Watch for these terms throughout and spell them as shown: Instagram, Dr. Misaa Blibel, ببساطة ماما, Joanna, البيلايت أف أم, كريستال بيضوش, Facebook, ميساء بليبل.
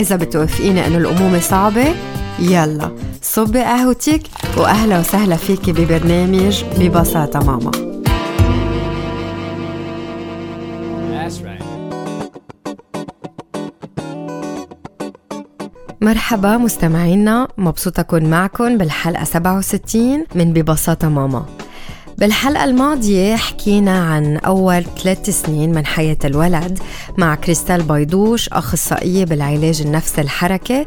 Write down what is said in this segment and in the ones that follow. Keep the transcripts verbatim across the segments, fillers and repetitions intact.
إذا بتوافقيني أنه الأمومة صعبة، يلا صبي قهوتك وأهلا وسهلا فيكي ببرنامج ببساطة ماما. مرحبا مستمعينا، مبسوطة أكون معكم بالحلقة سبعة وستين من ببساطة ماما. بالحلقة الماضية حكينا عن أول ثلاث سنين من حياة الولد مع كريستال بيضوش، أخصائية بالعلاج النفسي الحركي.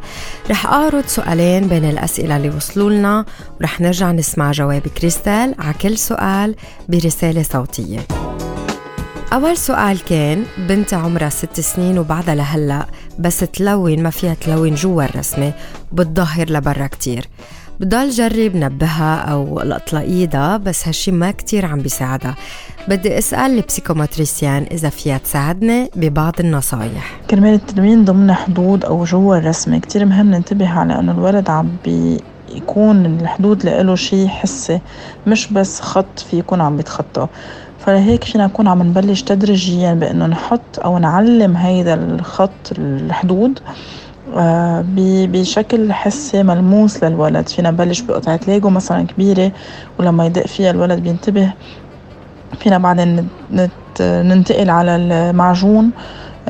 رح أعرض سؤالين بين الأسئلة اللي وصلوا لنا ورح نرجع نسمع جواب كريستال على كل سؤال برسالة صوتية. أول سؤال كان بنت عمرها ست سنين وبعدها لهلأ بس تلون ما فيها تلون جوا الرسمة وبتظهر لبرا كتير، بضل جرب نبهها أو لقط إيدها بس هالشي ما كتير عم بيساعدها. بدي أسأل البسيكوماتريسيان إذا فيها تساعدنا ببعض النصايح كرمال التلوين ضمن حدود أو جوا الرسمة. كتير مهم ننتبه على أنه الولد عم بي يكون الحدود لإله شي حسي مش بس خط فيه يكون عم بيتخطاه، فلهيك فينا نكون عم نبلش تدريجيا بأنه نحط أو نعلم هيدا الخط الحدود بشكل حسي ملموس للولد. فينا نبلش بقطعة ليجو مثلا كبيرة ولما يدق فيها الولد بينتبه. فينا بعدين ننتقل على المعجون،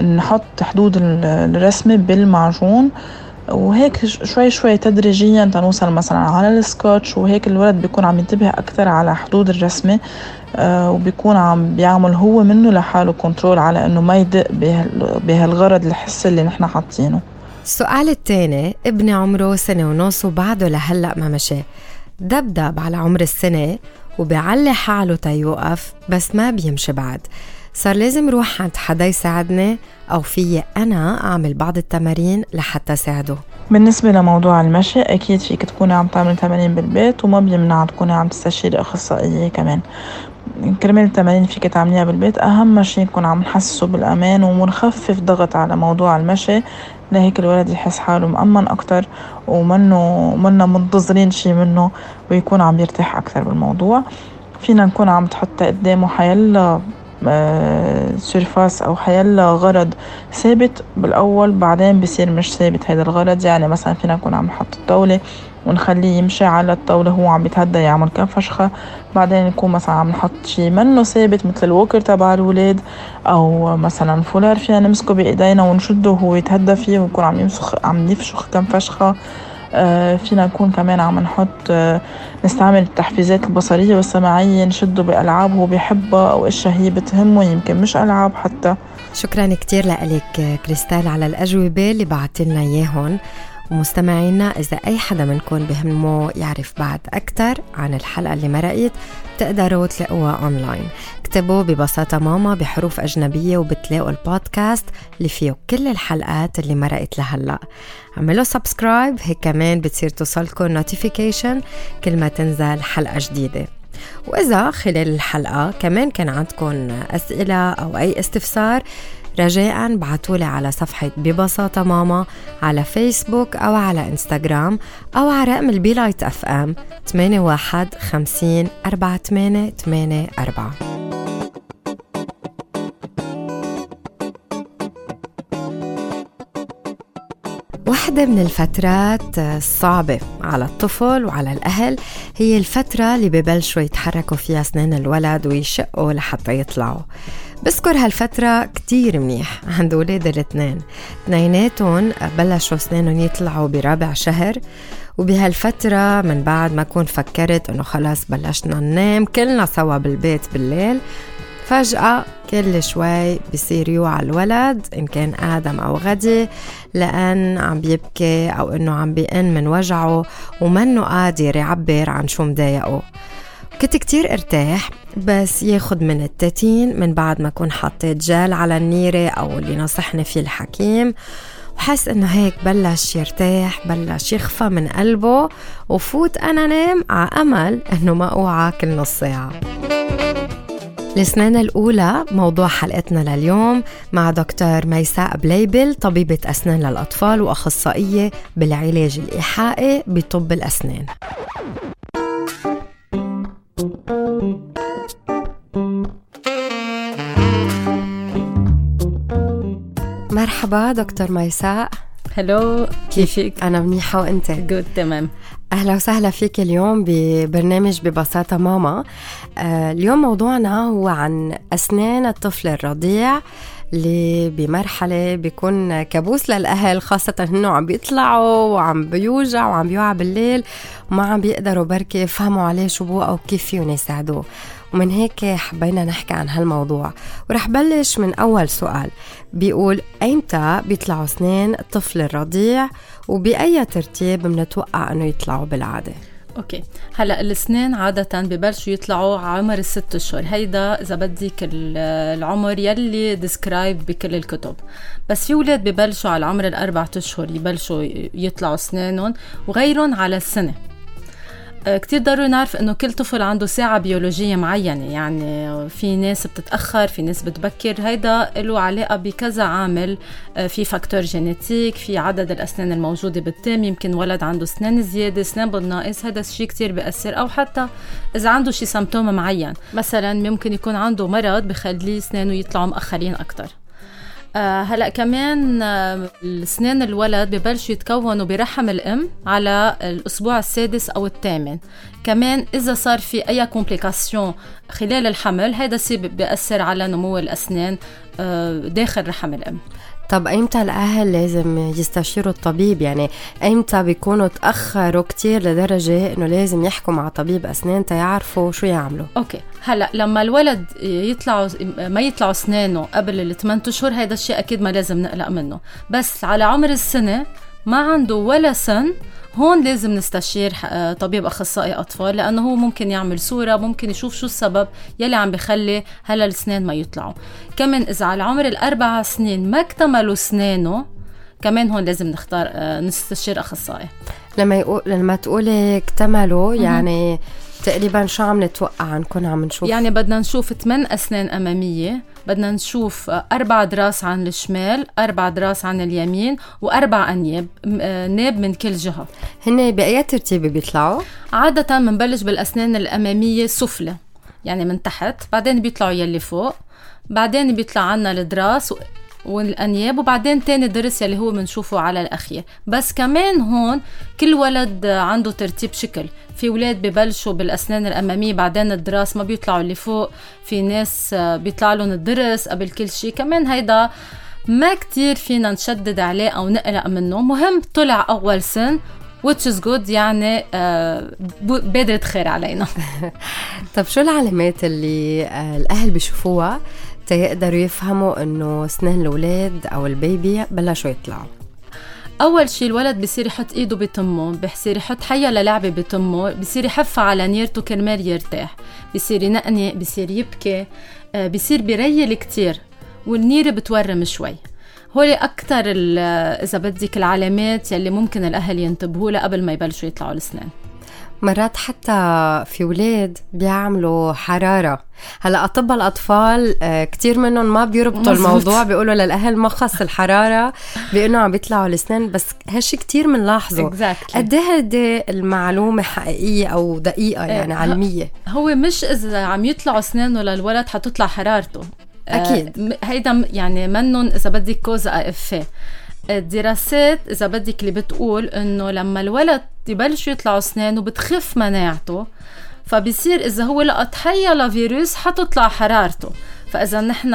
نحط حدود الرسمة بالمعجون وهيك شوي شوي تدريجيا تنوصل مثلا على السكوتش، وهيك الولد بيكون عم ينتبه أكثر على حدود الرسمة وبيكون عم بيعمل هو منه لحاله كنترول على أنه ما يدق بهالغرض الحس اللي نحن حاطينه. السؤال الثاني، ابن عمره سنة ونص وبعده لهلأ ما مشي، دبدب على عمر السنة وبيعلي حاله تيوقف بس ما بيمشي بعد، صار لازم روح عند حدا يساعدني أو فيي أنا أعمل بعض التمارين لحتى ساعده؟ بالنسبة لموضوع المشي، أكيد فيك تكوني عم تعمل تمارين بالبيت وما بيمنع تكوني عم تستشيري أخصائية كمان. كرمال التمارين فيك تعمليها بالبيت، أهم شيء نكون عم نحسسه بالأمان ومنخفف ضغط على موضوع المشي، لهيك الولد يحس حاله مأمن أكتر ومنه منا منتظرين شيء منه ويكون عم يرتاح أكتر بالموضوع. فينا نكون عم تحط قدامه حيلا سيرفاس أو حيلا غرض ثابت بالأول، بعدين بصير مش ثابت هذا الغرض. يعني مثلا فينا نكون عم نحط الطاولة ونخليه يمشي على الطاولة هو عم يتهدى يعمل كم فشخة، بعدين نكون مثلا عم نحط شيء منه ثابت مثل الوكر تبع الولاد أو مثلا فولار فينا نمسكه بإيدينا ونشده وهو يتهدى فيه ويكون عم يمسخ عم يفشخ كم فشخة. فينا نكون كمان عم نحط نستعمل التحفيزات البصرية والسمعية، نشده بألعاب هو بيحبها أو أشياء هي بتهمه يمكن مش ألعاب حتى. شكرا كتير لك كريستال على الأجوبة اللي بعتلنا إياهن. ومستمعينا إذا أي حدا منكم بهمه يعرف بعد أكتر عن الحلقة اللي مرقت بتقدروا تلاقوها أونلاين، اكتبوا ببساطة ماما بحروف أجنبية وبتلاقوا البودكاست اللي فيه كل الحلقات اللي مرقت لهلأ. عملوا سبسكرايب هيك كمان بتصير توصلكم نوتيفيكيشن كل ما تنزل حلقة جديدة. وإذا خلال الحلقة كمان كان عندكم أسئلة أو أي استفسار، رجاءً بعتولي على صفحة ببساطة ماما على فيسبوك أو على إنستغرام أو على رقم البيلايت أف أم ثمانية واحد خمسين أربعة ثمانية ثمانية أربعة. واحدة من الفترات الصعبة على الطفل وعلى الأهل هي الفترة اللي ببلشوا يتحركوا فيها أسنان الولد ويشقوا لحتى يطلعوا. بذكر هالفترة كتير منيح عند ولاد الاثنين، اثنيناتهم بلشوا أسنانهم يطلعوا برابع شهر، وبهالفترة من بعد ما كون فكرت أنه خلاص بلشنا ننام كلنا سوا بالبيت بالليل، فجأة كل شوي بصير يوعى الولد إن كان آدم أو غدي لأن عم بيبكي أو أنه عم بيئن من وجعه ومنه قادر يعبر عن شو مضايقه. كنت كتير ارتاح بس ياخد من التتين من بعد ما كون حطيت جال على النيرة أو اللي نصحني فيه الحكيم، بحس انه هيك بلش يرتاح، بلش يخفى من قلبه، وفوت انا نام على امل انه ما اوعى كل نص ساعة. السنانة الأولى موضوع حلقتنا لليوم مع دكتور ميساء بليبل، طبيبة أسنان للأطفال وأخصائية بالعلاج الإيحائي بطب الأسنان. مرحبا دكتور ميساء. هلو، كيفك؟ أنا منيحة وأنت؟ جود، تمام. أهلا وسهلا فيك اليوم ببرنامج ببساطة ماما. آه اليوم موضوعنا هو عن أسنان الطفل الرضيع اللي بمرحلة بيكون كابوس للأهل، خاصة أنه عم بيطلعوا وعم بيوجع وعم بيوعى بالليل وما عم بيقدروا بركي يفهموا عليه شو بوقع أو كيف فيهم يساعدوه، ومن هيك حبينا نحكي عن هالموضوع. ورح بلش من أول سؤال بيقول: أيمتى بيطلعوا أسنان الطفل الرضيع وبأي ترتيب منتوقع أنه يطلعوا بالعادة؟ اوكي، هلا الاسنان عاده ببلشوا يطلعوا عمر الست اشهر، هيدا اذا بدك العمر يلي ديسكرايب بكل الكتب، بس في اولاد ببلشوا على عمر الاربع اشهر يبلشوا يطلعوا اسنانهم، وغيرهم على السنه. كتير ضروري نعرف انه كل طفل عنده ساعه بيولوجيه معينه، يعني في ناس بتتاخر، في ناس بتبكر، هيدا له علاقه بكذا عامل، في فاكتور جينيتيك، في عدد الاسنان الموجوده بالتام، يمكن ولد عنده اسنان زياده، اسنان بالناقص، هذا الشيء كتير بياثر. او حتى اذا عنده شيء سمبتوم معين، مثلا ممكن يكون عنده مرض بخليه اسنانه يطلعوا مؤخرين اكثر. آه هلأ كمان آه السنان الولد ببلشوا يتكونوا برحم الأم على الأسبوع السادس أو الثامن. كمان إذا صار في أي كومبليكاسيون خلال الحمل، هيدا الشيء بيأثر على نمو الأسنان آه داخل رحم الأم. طب أيمتى الأهل لازم يستشيروا الطبيب؟ يعني أيمتى بيكونوا تأخروا كتير لدرجة إنه لازم يحكوا مع طبيب أسنان تيعرفوا شو يعملوا؟ أوكي، هلأ لما الولد يطلعوا ما يطلعوا أسنانه قبل الثمان أشهر، هيدا الشيء أكيد ما لازم نقلق منه، بس على عمر السنة ما عنده ولا سن، هون لازم نستشير طبيب أخصائي أطفال، لأنه هو ممكن يعمل صورة، ممكن يشوف شو السبب يلي عم بخلي هلا السنان ما يطلعوا. كمان إذا على عمر الأربع سنين ما اكتملوا سنانه، كمان هون لازم نختار نستشير أخصائي. لما يقول لما تقولي اكتملوا، يعني تقريبا شو عم نتوقع نكون عم نشوف؟ يعني بدنا نشوف ثمان أسنان أمامية، بدنا نشوف أربع دراس عن الشمال، أربع دراس عن اليمين، وأربع أنياب، ناب من كل جهة. هن بأي ترتيب بيطلعوا؟ عادة منبلش بالأسنان الأمامية سفلى، يعني من تحت، بعدين بيطلعوا يلي فوق، بعدين بيطلع عنا الدراس والأنياب، وبعدين تاني درس يلي هو منشوفه على الأخير. بس كمان هون كل ولد عنده ترتيب شكل، في ولاد ببلشوا بالأسنان الأمامية بعدين الدراس ما بيطلعوا اللي فوق، في ناس بيطلع لهم الدرس قبل كل شيء. كمان هيدا ما كتير فينا نشدد عليه أو نقلق منه، مهم طلع أول سن which is good، يعني بادرة خير علينا. طب شو العلامات اللي الأهل بيشوفوها تيقدروا يفهموا إنه سنان الأولاد أو البيبي بلشوا يطلعوا؟ أول شيء الولد بصير يحط إيده بتمه، بصير يحط حية للعبة بتمه، بصير يحف على نيرته كرمال يرتاح، بصير ينقنق، بصير يبكي، بصير بيريل كتير، والنيرة بتورم شوي. هولي أكتر إذا بدك العلامات يلي ممكن الأهل ينتبهوا لها قبل ما يبلشوا يطلعوا الأسنان. مرات حتى في ولاد بيعملوا حرارة. هلأ أطباء الأطفال كتير منهم ما بيربطوا الموضوع، بيقولوا للأهل ما خص الحرارة بأنه عم بيطلعوا الأسنان، بس هالشي كتير من لاحظه. قد هذه المعلومة حقيقية أو دقيقة، يعني علمية؟ هو مش إذا عم يطلعوا أسنانه للولد حتطلع حرارته أكيد، هيدا يعني منهم إذا بدك كوز أفه. الدراسات إذا بدك اللي بتقول إنه لما الولد يبلش يطلع أسنانه بتخف مناعته، فبيصير إذا هو لقى تحية لفيروس حتطلع حرارته، فإذا نحن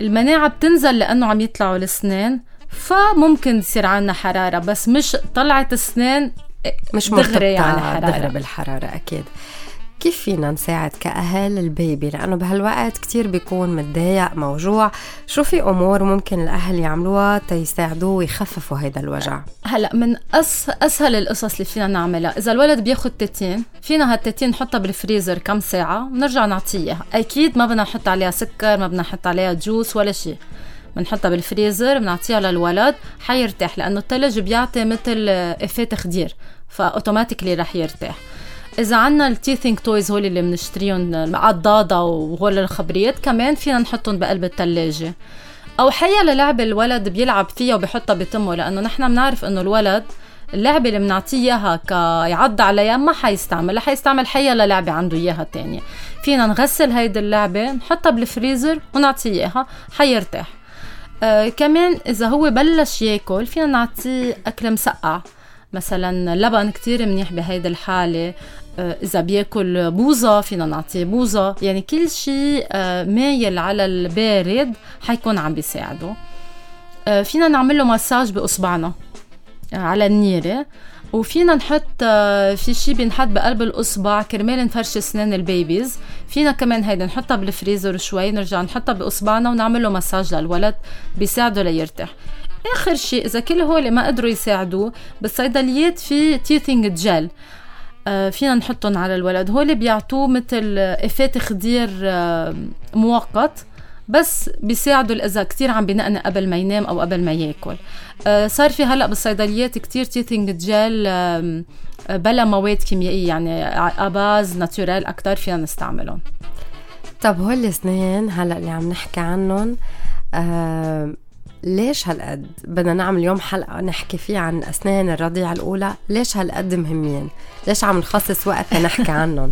المناعة بتنزل لأنه عم يطلعوا الأسنان، فممكن يصير عنا حرارة، بس مش طلعت أسنان مش مرتبطة يعني دغري بالحرارة. أكيد. كيف فينا نساعد كأهل البيبي؟ لأنه بهالوقت كتير بيكون متضايق، موجوع، شو في أمور ممكن الأهل يعملوها تيساعدوه ويخففوا هيدا الوجع؟ هلأ من أس... أسهل القصص اللي فينا نعملها، إذا الولد بياخد تيتين، فينا هالتيتين نحطها بالفريزر كم ساعة ونرجع نعطيها. أكيد ما بدنا نحط عليها سكر، ما بدنا نحط عليها جوس ولا شيء، بنحطها بالفريزر بنعطيها للولد حيرتاح، لأنه الثلج بيعطي مثل إفيه تخدير، فأوتوماتيكلي رح يرتاح. إذا عنا التيثينج تويز هول اللي بنشتريهم العضاضة وهول الخبريات كمان فينا نحطهم بقلب الثلاجة، أو حية للعبة الولد بيلعب فيها وبيحطها بتمه، لأنه نحن بنعرف إنه الولد اللعبة اللي بنعطيها كيعض عليها ما حيستعمل حيستعمل حية للعبة عنده إياها تانية. فينا نغسل هيدي اللعبة نحطها بالفريزر ونعطيها حيرتاح. آه كمان إذا هو بلش يأكل فينا نعطيه أكل مسقع، مثلا لبن كتير منيح بهيدي الحالة. آه إذا بيأكل بوزة فينا نعطيه بوزة، يعني كل شيء آه مايل على البارد حيكون عم بيساعده. آه فينا نعمله مساج بأصبعنا على النيرة، وفينا نحط في شي بنحط بقلب الأصبع كرمال نفرش أسنان البيبيز، فينا كمان هيدا نحطها بالفريزر شوي نرجع نحطها بأصبعنا ونعمله مساج للولد بيساعده ليرتاح. آخر شي إذا كل هول ما قدروا يساعدوه بالصيدليات في تيثينج جل فينا نحطهم على الولد، هول بيعطوه مثل إفيه تخدير مؤقت بس بيساعدوا اذا كتير عم بينقنق قبل ما ينام او قبل ما ياكل. آه صار في هلا بالصيدليات كتير تيثينج جل آه بلا مواد كيميائيه، يعني اباز ناتشورال اكتر فينا نستعملهم. طب هول الاسنان هلا اللي عم نحكي عنهم آه ليش هالقد بدنا نعمل اليوم حلقه نحكي فيها عن اسنان الرضيعه الاولى؟ ليش هالقد مهمين؟ ليش عم نخصص وقت نحكي عنهم؟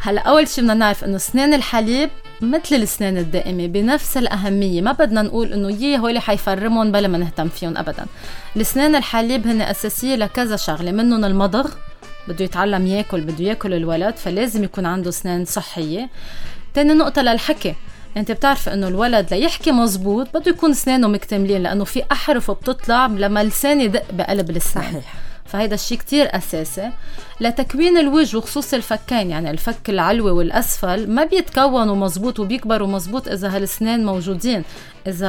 هلا اول شيء بدنا نعرف انه اسنان الحليب مثل الاسنان الدائمه بنفس الاهميه، ما بدنا نقول انه يي هول حيفرمون بلا ما نهتم فيهم ابدا. الاسنان الحليب هن اساسيه لكذا شغله، منهم المضغ، بده يتعلم ياكل بده ياكل الولد فلازم يكون عنده اسنان صحيه. تاني نقطه للحكي، انت بتعرف انه الولد ليحكي مزبوط بده يكون اسنانه مكتملين، لانه في احرف بتطلع لما لسان يدق بقلب اللسان. صحيح، فهيدا الشيء كتير أساسي. لتكوين الوجه وخصوص الفكين، يعني الفك العلوي والأسفل ما بيتكونوا مزبوط وبيكبروا مزبوط إذا هالسنان موجودين. إذا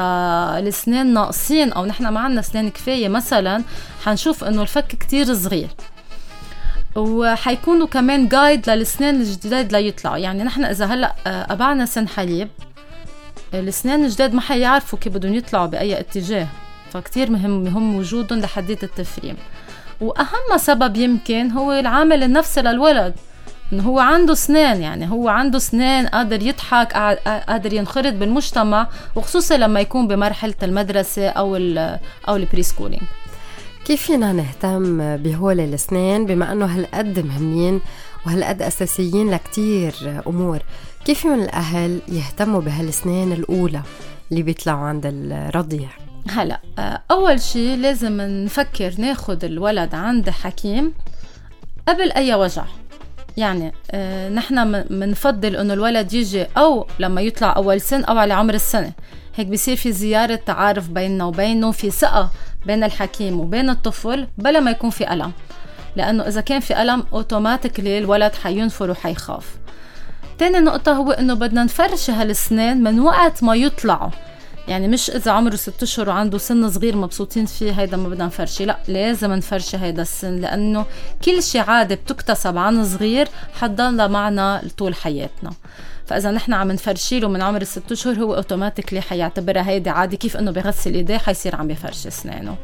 السنان ناقصين أو نحن ما عنا سنان كفاية مثلا حنشوف إنه الفك كتير صغير. وحيكونوا كمان جايد للسنان الجديد ليطلعوا، يعني نحن إذا هلأ أبعنا سن حليب السنان الجديد ما حيعرفوا كيف بدهم يطلعوا بأي اتجاه، فكتير مهم مهم وجودهم لحديت التفريم. وأهم سبب يمكن هو العامل النفسي للولد، إنه هو عنده سنان، يعني هو عنده سنان قادر يضحك قادر ينخرط بالمجتمع، وخصوصا لما يكون بمرحلة المدرسة أو ال أو البريسكولينج. كيف فينا نهتم بهول الأسنان بما أنه هالقد مهمين وهالقد أساسيين لكتير أمور؟ كيف فيهم الأهل يهتموا بهالأسنان الأولى اللي بيطلعوا عند الرضيع؟ هلا أول شي لازم نفكر ناخد الولد عند حكيم قبل أي وجع، يعني اه نحن منفضل أنه الولد يجي أو لما يطلع أول سن أو على عمر السنة، هيك بيصير في زيارة تعارف بيننا وبينه، في ثقة بين الحكيم وبين الطفل بلا ما يكون في ألم، لأنه إذا كان في ألم أوتوماتيكلي الولد حينفر وحيخاف. تاني نقطة هو أنه بدنا نفرش هالسنان من وقت ما يطلعوا، يعني مش إذا عمره ست أشهر وعنده سن صغير مبسوطين فيه هيدا ما بدنا نفرشي، لا لازم نفرشي هيدا السن، لأنه كل شي عادة بتكتسب عن صغير حضلها معنا طول حياتنا، فإذا نحن عم نفرشيله من عمر الست أشهر هو أوتوماتيكلي حيعتبرها هيدا عادي، كيف إنه بغسل إيديه حيصير عم بفرش أسنانه.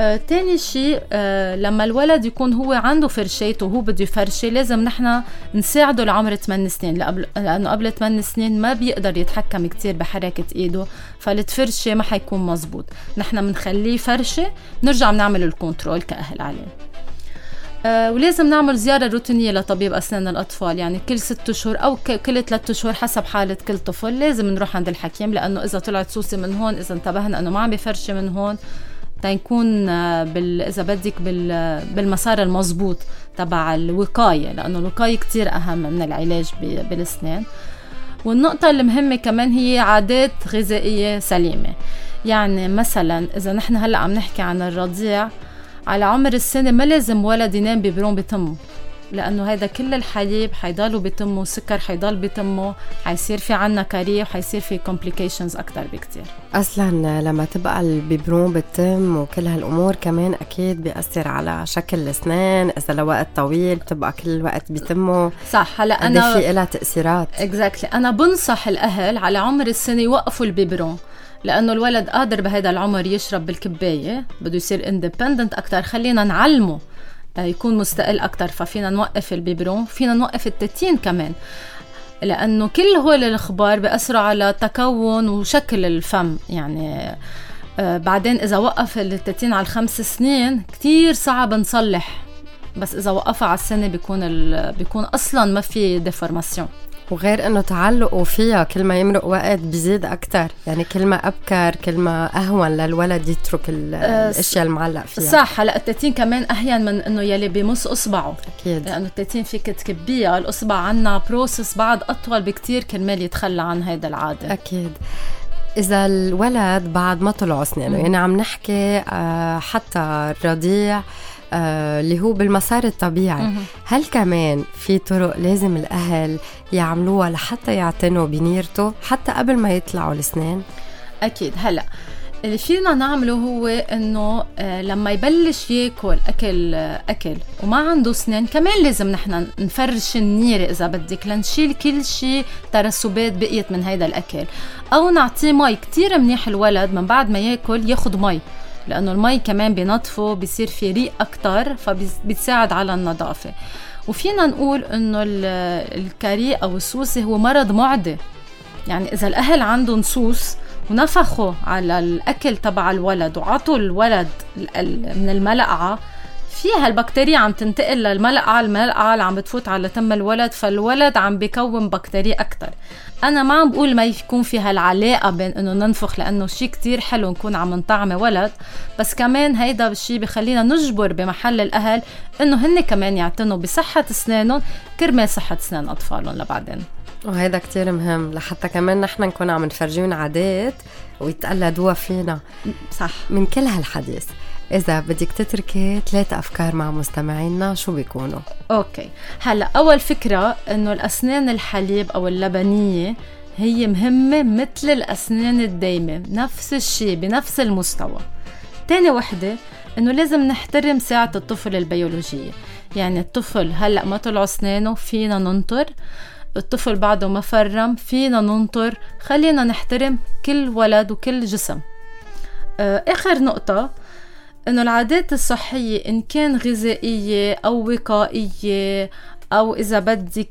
آه تاني شيء آه لما الولد يكون هو عنده فرشيته وهو بده يفرشي لازم نحن نساعده لعمر ثمانية سنين، لأنه قبل ثمانية سنين ما بيقدر يتحكم كتير بحركة ايده، فالتفرشي ما حيكون مزبوط، نحن منخليه فرشي نرجع بنعمل الكنترول كأهل عليه. آه ولازم نعمل زيارة روتينية لطبيب أسنان الأطفال، يعني كل ستة شهور أو كل ثلاثة شهور حسب حالة كل طفل لازم نروح عند الحكيم، لأنه إذا طلعت سوسي من هون، إذا انتبهنا أنه ما عم بفرشي من هون، تنكون بال... إذا بدك بال... بالمسار المزبوط تبع الوقاية، لأنه الوقاية كتير أهم من العلاج ب... بالأسنان. والنقطة المهمة كمان هي عادات غذائية سليمة، يعني مثلا إذا نحن هلأ عم نحكي عن الرضيع على عمر السنة ما لازم ولد ينام ببرون بتمه، لأنه هيدا كل الحليب حيضلوا بتمه، سكر حيضل بتمه، حيصير في عنا كاريه وحيصير في complications أكتر بكتير. أصلاً لما تبقى الببرون بالتم وكل هالأمور كمان أكيد بيأثر على شكل الأسنان، إذا لوقت طويل بتبقى كل وقت بتمه. صح، هلا أنا في إلها تأثيرات. exactly. أنا بنصح الأهل على عمر السنة يوقفوا الببرون، لأنه الولد قادر بهذا العمر يشرب بالكباية، بده يصير اندبندنت أكتر، خلينا نعلمه يكون مستقل أكتر، ففينا نوقف البيبرون، فينا نوقف التتين كمان، لأنه كل هول الأخبار بأسرع على تكون وشكل الفم. يعني بعدين إذا وقف التتين على الخمس سنين كتير صعب نصلح، بس إذا وقفها على السنة بيكون, بيكون أصلاً ما في ديفورماسيون. وغير أنه تعلقوا فيها كل ما يمرق وقت بيزيد أكتر، يعني كل ما أبكر كل ما أهون للولد يترك الأشياء المعلق فيها. صح، هلأ التتين كمان أهين من أنه يلي بيمص أصبعه، أكيد، لأنه التتين فيك تكبيها، الأصبع عنا بروسس بعد أطول بكتير كرمال يتخلى عن هيدا العادة. أكيد. إذا الولد بعد ما طلعوا سنانه، يعني عم نحكي حتى الرضيع اللي هو بالمسار الطبيعي، هل كمان في طرق لازم الأهل يعملوها لحتى يعتنوا بنيرته حتى قبل ما يطلعوا الأسنان؟ أكيد. هلأ اللي فينا نعمله هو أنه لما يبلش يأكل أكل أكل وما عنده سنان، كمان لازم نحن نفرش النيرة إذا بدك، لنشيل كل شيء ترسبات بقيت من هيدا الأكل، أو نعطيه مي كتير منيح. الولد من بعد ما يأكل ياخد مي، لأنه المي كمان بينظفه، بيصير في ريق أكتر، فبتساعد على النظافة. وفينا نقول أنه الكاري أو السوسي هو مرض معدي، يعني إذا الأهل عندهم سوس ونفخوا على الأكل تبع الولد وعطوا الولد من الملقعة، فيها البكتيريا عم تنتقل للملقعة، الملقعة اللي عم بتفوت على تم الولد، فالولد عم بيكون بكتيريا أكتر. أنا ما عم بقول ما يكون فيها العلاقة بين أنه ننفخ، لأنه شيء كتير حلو نكون عم نطعم ولد، بس كمان هيدا الشيء بخلينا نجبر بمحل الأهل أنه هن كمان يعتنوا بصحة أسنانهم كرمال صحة أسنان أطفالهم لبعدين. وهذا كتير مهم لحتى كمان نحن نكون عم نفرجون عادات ويتقلدوها فينا. صح. من كل هالحديث، إذا بدك تتركي ثلاث أفكار مع مستمعينا، شو بيكونوا؟ أوكي. هلأ أول فكرة إنه الأسنان الحليب أو اللبنية هي مهمة مثل الأسنان الدايمة، نفس الشيء بنفس المستوى. تاني وحدة إنه لازم نحترم ساعة الطفل البيولوجية، يعني الطفل هلأ ما طلعوا أسنانه فينا ننطر، الطفل بعده ما فرم فينا ننطر، خلينا نحترم كل ولد وكل جسم. آخر نقطة إنه العادات الصحية إن كان غذائية أو وقائية أو إذا بدك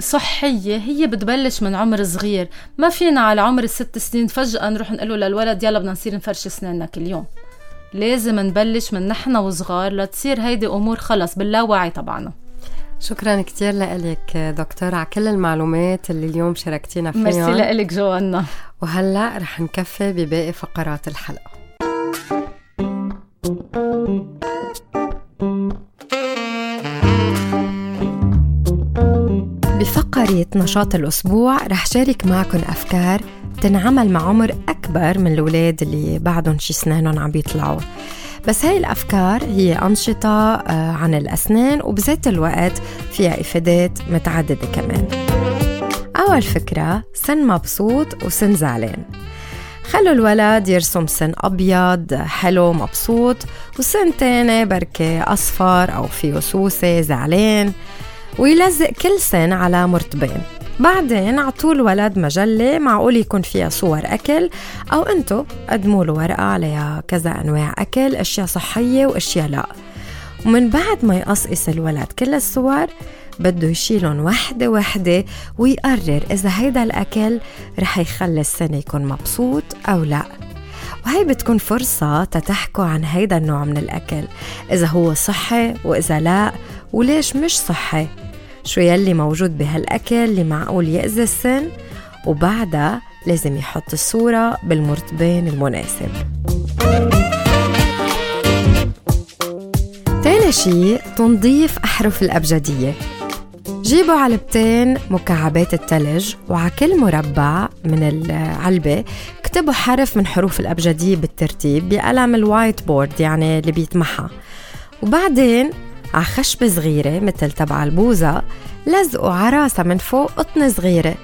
صحية، هي بتبلش من عمر صغير. ما فينا على عمر الست سنين فجأة نروح نقوله للولد يلا بدنا نصير نفرش أسناننا كل يوم، لازم نبلش من نحن وصغار لتصير هيدي أمور خلص باللاوعي طبعا. شكرا كتير لك دكتور على كل المعلومات اللي اليوم شاركتينا فيها. مرسي لك جوانا. وهلأ رح نكفي بباقي فقرات الحلقة. بفقرة نشاط الأسبوع رح شارك معكن أفكار تنعمل مع عمر أكبر من الولاد اللي بعدهم شي سنانهم عم بيطلعوا، بس هاي الأفكار هي أنشطة عن الأسنان وبذات الوقت فيها إفادات متعددة كمان. أول فكرة سن مبسوط وسن زعلان. خلوا الولد يرسم سن أبيض حلو مبسوط، وسن تاني بركة أصفر أو فيه سوسة زعلان، ويلزق كل سن على مرتبين. بعدين عطوا الولد مجلة معقول يكون فيها صور أكل، أو أنتو قدموا له ورقة عليها كذا أنواع أكل، أشياء صحية وأشياء لا. ومن بعد ما يقصقص الولد كل الصور بده يشيلون واحدة واحدة ويقرر إذا هيدا الأكل رح يخلي السن يكون مبسوط أو لا. وهي بتكون فرصة تتحكوا عن هيدا النوع من الأكل، إذا هو صحي وإذا لا، وليش مش صحي، شو يلي موجود بهالأكل اللي معقول يأذي السن، وبعدها لازم يحط الصورة بالمرتبين المناسب. تاني شيء تنظيف أحرف الأبجدية. جيبوا علبتين مكعبات التلج، وعلى كل مربع من العلبة اكتبوا حرف من حروف الأبجدية بالترتيب بقلم الوايت بورد، يعني اللي بيتمحى، وبعدين على خشبة صغيرة مثل تبع البوزة لزقوا عراسة من فوق قطنة صغيرة،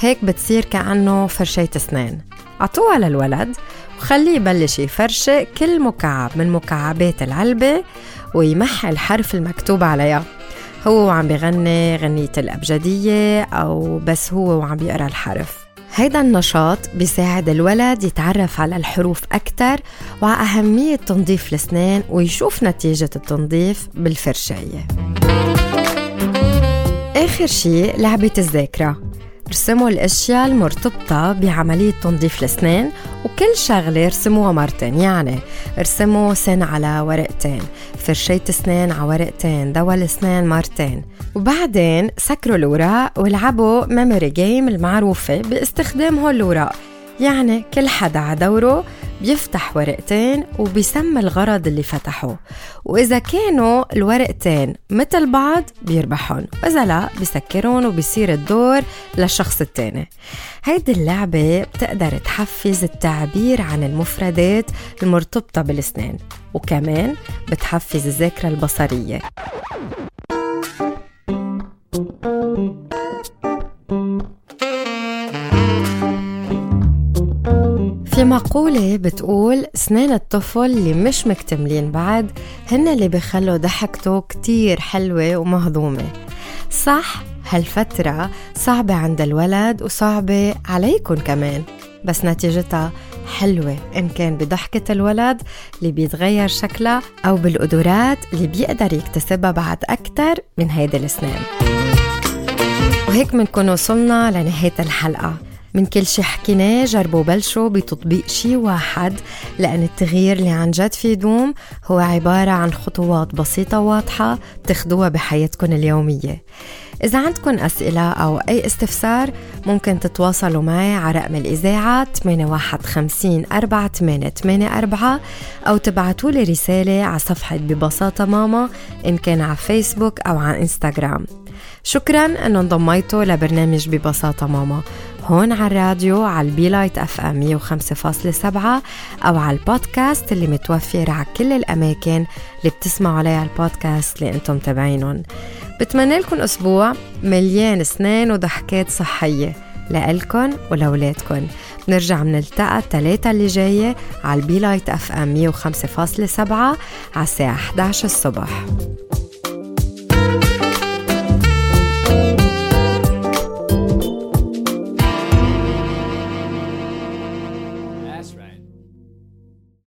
هيك بتصير كأنه فرشاية أسنان. عطوها للولد وخليه يبلش يفرشي كل مكعب من مكعبات العلبة ويمحي الحرف المكتوب عليها، هو وعم بيغني غنية الأبجدية أو بس هو وعم بيقرأ الحرف. هيدا النشاط بيساعد الولد يتعرف على الحروف أكتر وعلى أهمية تنظيف الأسنان ويشوف نتيجة التنظيف بالفرشاية. آخر شيء لعبة الذاكرة، رسموا الأشياء المرتبطة بعملية تنظيف الأسنان وكل شغلة رسموها مرتين، يعني رسموا سن على ورقتين، فرشاية أسنان على ورقتين، دواء الأسنان مرتين، وبعدين سكروا الوراق ولعبوا ميموري جيم المعروفة باستخدام هول الوراق، يعني كل حدا عدوره بيفتح ورقتين وبيسمى الغرض اللي فتحوه، وإذا كانوا الورقتين مثل بعض بيربحون، وإذا لا بيسكرون وبيصير الدور للشخص التاني. هيدي اللعبة بتقدر تحفز التعبير عن المفردات المرتبطة بالأسنان، وكمان بتحفز الذاكرة البصرية. في مقولة بتقول سنان الطفل اللي مش مكتملين بعد هن اللي بيخلوا ضحكته كتير حلوة ومهضومة. صح هالفترة صعبة عند الولد وصعبة عليكن كمان، بس نتيجتها حلوة إن كان بضحكة الولد اللي بيتغير شكلها أو بالقدرات اللي بيقدر يكتسبها بعد أكتر من هيدا السنان. وهيك منكون وصلنا لنهاية الحلقة. من كل شي حكيناه جربوا بلشوا بتطبيق شي واحد، لأن التغيير اللي عن جد في دوم هو عبارة عن خطوات بسيطة واضحة تاخدوها بحياتكن اليومية. إذا عندكن أسئلة أو أي استفسار ممكن تتواصلوا معي على رقم الإذاعة ثمانية واحد خمسة أربعة ثمانية ثمانية أربعة، أو تبعتولي رسالة على صفحة ببساطة ماما إن كان على فيسبوك أو على إنستغرام. شكراً أنه انضميتوا لبرنامج ببساطة ماما هون على الراديو، على البيلايت أف أم مية وخمسة فاصلة سبعة، أو على البودكاست اللي متوفر على كل الأماكن اللي بتسمعوا عليها البودكاست اللي أنتم تابعينهم. بتمنى لكم أسبوع مليان أسنان وضحكات صحية لألكن ولولادكن. بنرجع منلتقى التلاتة اللي جاية على البيلايت أف أم مية وخمسة فاصلة سبعة على الساعة إحدى عشر الصبح.